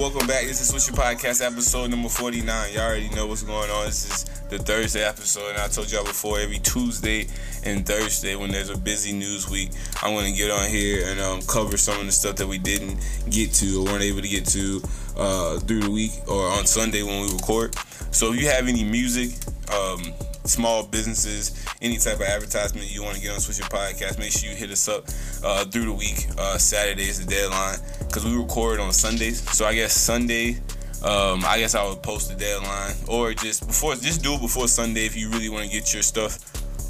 Welcome back. This is Swisher Podcast, episode number 49. Y'all already know what's going on. This is the Thursday episode, and I told y'all before, every Tuesday and Thursday when there's a busy news week, I'm going to get on here and cover some of the stuff that we didn't get to or weren't able to get to through the week or on Sunday when we record. So if you have any music, small businesses, any type of advertisement you want to get on Swisher Podcast, make sure you hit us up through the week. Saturday is the deadline because we record on Sundays. So I guess Sunday, I would post the deadline or just do it before Sunday if you really want to get your stuff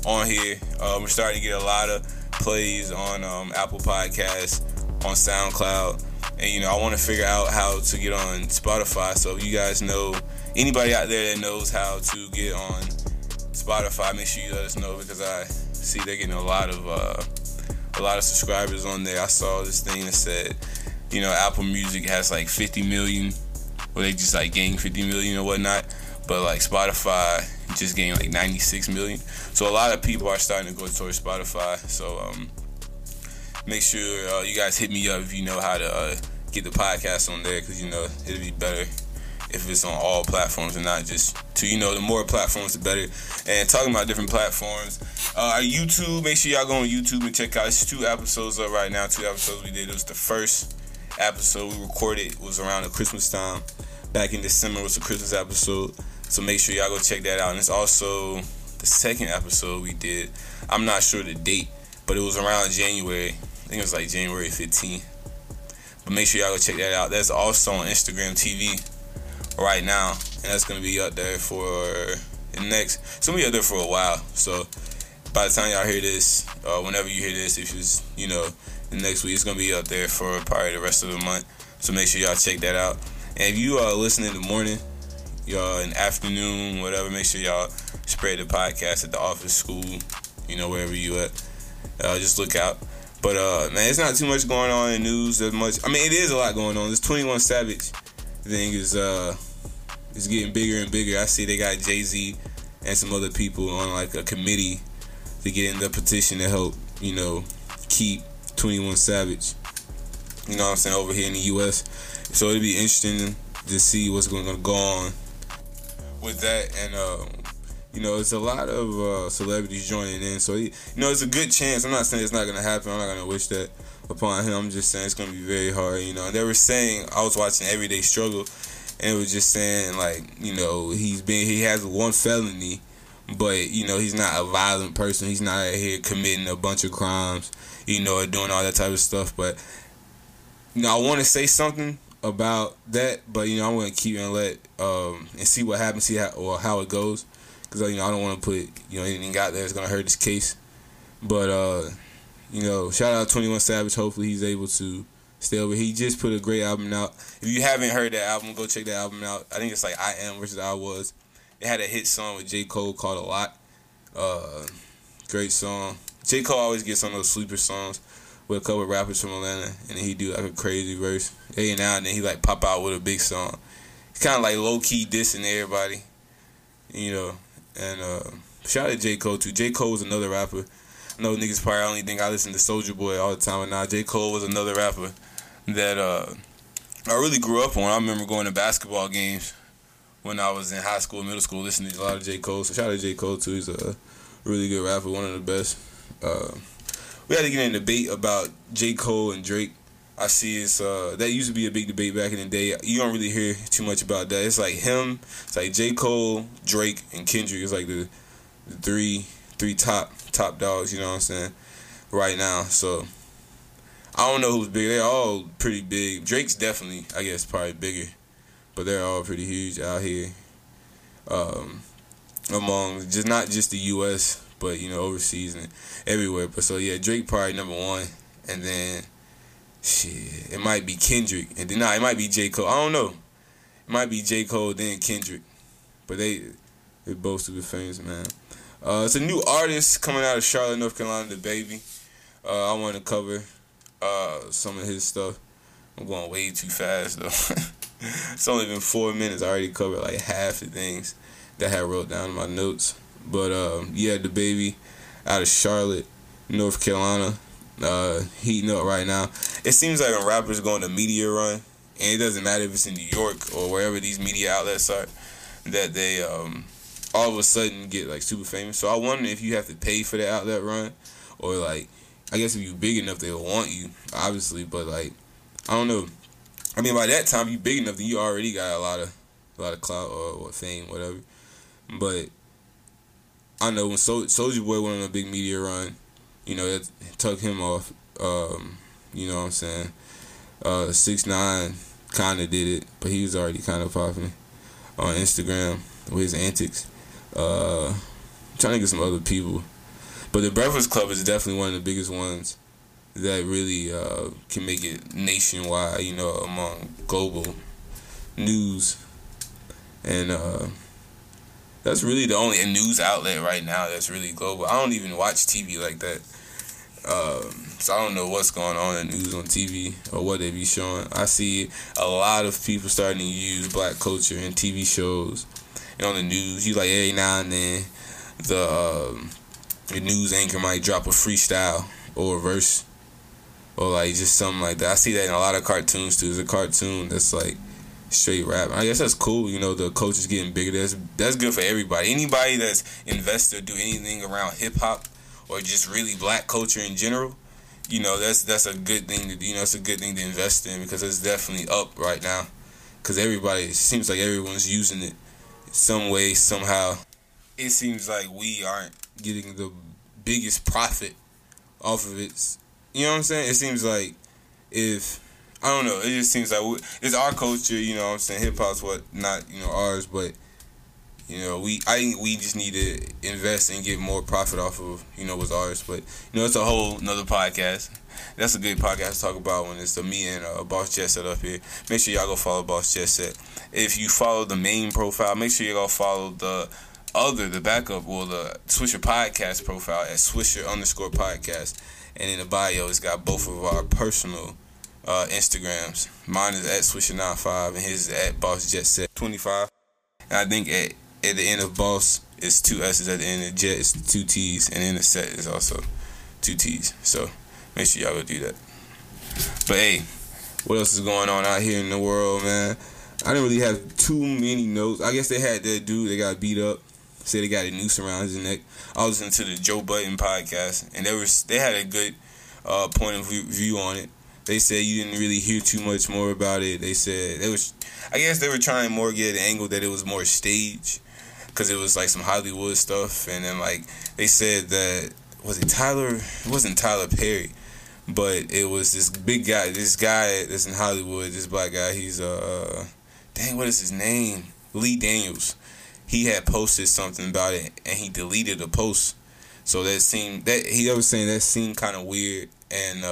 on here. We're starting to get a lot of plays on Apple Podcasts, on SoundCloud, and I want to figure out how to get on Spotify. So if you guys know anybody out there that knows how to get on Spotify, make sure you let us know, because I see they're getting a lot of subscribers on there. I saw this thing that said, Apple Music has 50 million, or they just gained 50 million or whatnot, but Spotify just gained 96 million. So a lot of people are starting to go towards Spotify. So make sure you guys hit me up if you know how to get the podcast on there, because it'll be better if it's on all platforms and not just two. The more platforms, the better. And talking about different platforms, YouTube, make sure y'all go on YouTube and check out. It's 2 episodes up right now, 2 episodes we did. It was the first episode we recorded. It was around the Christmas time. Back in December was the Christmas episode. So make sure y'all go check that out. And it's also the second episode we did. I'm not sure the date, but it was around January. I think it was January 15th. But make sure y'all go check that out. That's also on Instagram TV right now, and that's gonna be up there for the next. It's gonna be up there for a while. So by the time y'all hear this, whenever you hear this, if it's the next week, it's gonna be up there for probably the rest of the month. So make sure y'all check that out. And if you are listening in the morning, y'all in the afternoon, whatever, make sure y'all spread the podcast at the office, school, wherever you at. Just look out. But man, it's not too much going on in news as much. I mean, it is a lot going on. This 21 Savage thing is it's getting bigger and bigger. I see they got Jay-Z and some other people on a committee to get in the petition to help, keep 21 Savage, over here in the U.S. So it'll be interesting to see what's going to go on with that. And, it's a lot of celebrities joining in. So, it's a good chance. I'm not saying it's not going to happen. I'm not going to wish that upon him. I'm just saying it's going to be very hard, And they were saying, I was watching Everyday Struggle, and it was just saying, he has 1 felony, but, he's not a violent person. He's not out here committing a bunch of crimes, or doing all that type of stuff. But, I want to say something about that, but, I'm going to keep and let, and see what happens, see how it goes. Because, I don't want to put, anything out there that's going to hurt his case. But, shout out to 21 Savage. Hopefully he's able to stay over. He just put a great album out. If you haven't heard that album, go check that album out. I think it's I Am versus I Was. It had a hit song with J. Cole called A Lot. Great song. J. Cole always gets on those sleeper songs with a couple of rappers from Atlanta, and he do a crazy verse. Every now and then he pop out with a big song. It's kind of low-key dissing everybody, And shout out to J. Cole too. J. Cole was another rapper. I know niggas probably only think I listen to Soulja Boy all the time, but nah, J. Cole was another rapper that I really grew up on. I remember going to basketball games when I was in high school, middle school, listening to a lot of J. Cole. So shout out to J. Cole too. He's a really good rapper, one of the best. We had to get in a debate about J. Cole and Drake. I see it's that used to be a big debate back in the day. You don't really hear too much about that. It's him, it's J. Cole, Drake, and Kendrick. It's the three top dogs, you know what I'm saying, right now. So I don't know who's big. They're all pretty big. Drake's definitely, I guess, probably bigger, but they're all pretty huge out here. Among just not just the U.S., but overseas and everywhere. But so yeah, Drake probably number one, and then. Shit, it might be Kendrick, and then it might be J. Cole. I don't know. It might be J. Cole, then Kendrick, but they're both super famous, man. It's a new artist coming out of Charlotte, North Carolina, DaBaby. I want to cover some of his stuff. I'm going way too fast though. It's only been 4 minutes. I already covered half the things that I wrote down in my notes. But yeah, DaBaby out of Charlotte, North Carolina. Heating up right now. It seems when rappers go on a media run And it doesn't matter if it's in New York or wherever these media outlets are, that they all of a sudden get like super famous. So I wonder if you have to pay for the outlet run, or like, I guess if you're big enough, they'll want you, obviously. But like, I don't know. I mean, by that time, if you're big enough, then you already got a lot of clout or fame, whatever. But I know when Soulja Boy went on a big media run, you know, that took him off. You know what I'm saying? 6ix9ine kind of did it, but he was already kind of popping on Instagram with his antics. I'm trying to get some other people. But the Breakfast Club is definitely one of the biggest ones that really can make it nationwide, you know, among global news. And that's really the only news outlet right now that's really global. I don't even watch TV like that. So I don't know what's going on in news on TV or what they be showing. I see a lot of people starting to use black culture in TV shows and on the news. You like every now and then the news anchor might drop a freestyle or a verse or like just something like that. I see that in a lot of cartoons too. There's a cartoon that's like straight rap. I guess that's cool. You know, the culture's getting bigger. That's good for everybody. Anybody that's invested or do anything around hip hop or just really black culture in general, you know, that's a good thing to do. You know, it's a good thing to invest in because it's definitely up right now. Because everybody, it seems like everyone's using it some way, somehow. It seems like we aren't getting the biggest profit off of it. You know what I'm saying? It seems like I don't know. It just seems like it's our culture, you know what I'm saying? Hip-hop's what not, you know, ours, but, you know, we just need to invest and get more profit off of, you know, what's ours. But, you know, it's a whole nother podcast. That's a good podcast to talk about when it's me and Boss Jet Set up here. Make sure y'all go follow Boss Jet Set. If you follow the main profile, make sure y'all follow the backup, or the Swisher Podcast profile at Swisher_podcast. And in the bio, it's got both of our personal Instagrams. Mine is at Swisher95 and his is at Boss Jet Set 25. And I think at the end of Boss is two S's, at the end of Jet is two T's, and then the Set is also two T's. So make sure y'all go do that. But hey, what else is going on out here in the world, man? I didn't really have too many notes. I guess they had that dude that got beat up, said they got a noose around his neck. I was listening to the Joe Button podcast, and they had a good point of view on it. They said you didn't really hear too much more about it. They said I guess they were trying more get an angle that it was more stage, because it was like some Hollywood stuff. And then like they said that it wasn't Tyler Perry, but it was this big guy, this guy that's in Hollywood, this black guy. He's what is his name? Lee Daniels. He had posted something about it and he deleted the post. So that seemed kind of weird. And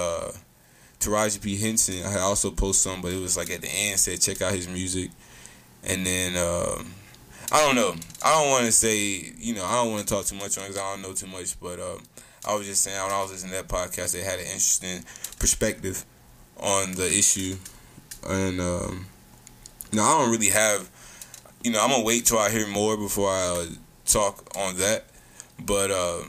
Taraji P. Henson, I had also posted something, but it was like at the end said check out his music. And then I don't know. I don't want to say, you know, I don't want to talk too much on it because I don't know too much. But I was just saying, when I was listening to that podcast, they had an interesting perspective on the issue. And I don't really have, you know, I'm gonna wait till I hear more before I talk on that. But